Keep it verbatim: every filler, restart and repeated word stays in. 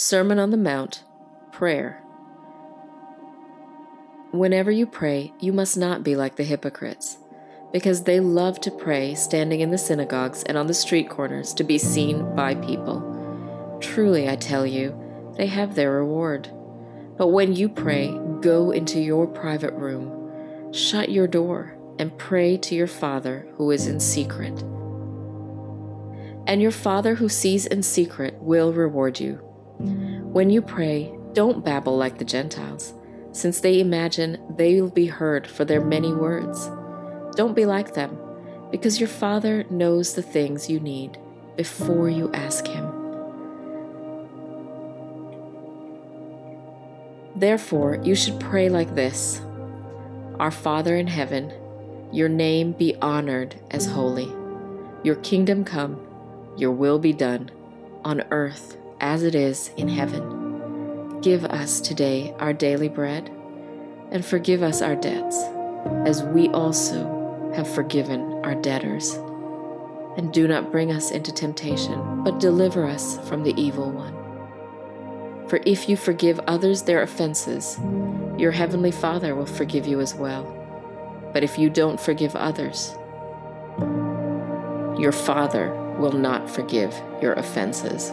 Sermon on the Mount, Prayer. Whenever you pray, you must not be like the hypocrites, because they love to pray standing in the synagogues and on the street corners to be seen by people. Truly, I tell you, they have their reward. But when you pray, go into your private room, shut your door, and pray to your Father who is in secret. And your Father who sees in secret will reward you. When you pray, don't babble like the Gentiles, since they imagine they will be heard for their many words. Don't be like them, because your Father knows the things you need before you ask Him. Therefore, you should pray like this: Our Father in heaven, your name be honored as holy. Your kingdom come, your will be done, on earth as it is in heaven. Give us today our daily bread, and forgive us our debts, as we also have forgiven our debtors. And do not bring us into temptation, but deliver us from the evil one. For if you forgive others their offenses, your heavenly Father will forgive you as well. But if you don't forgive others, your Father will not forgive your offenses.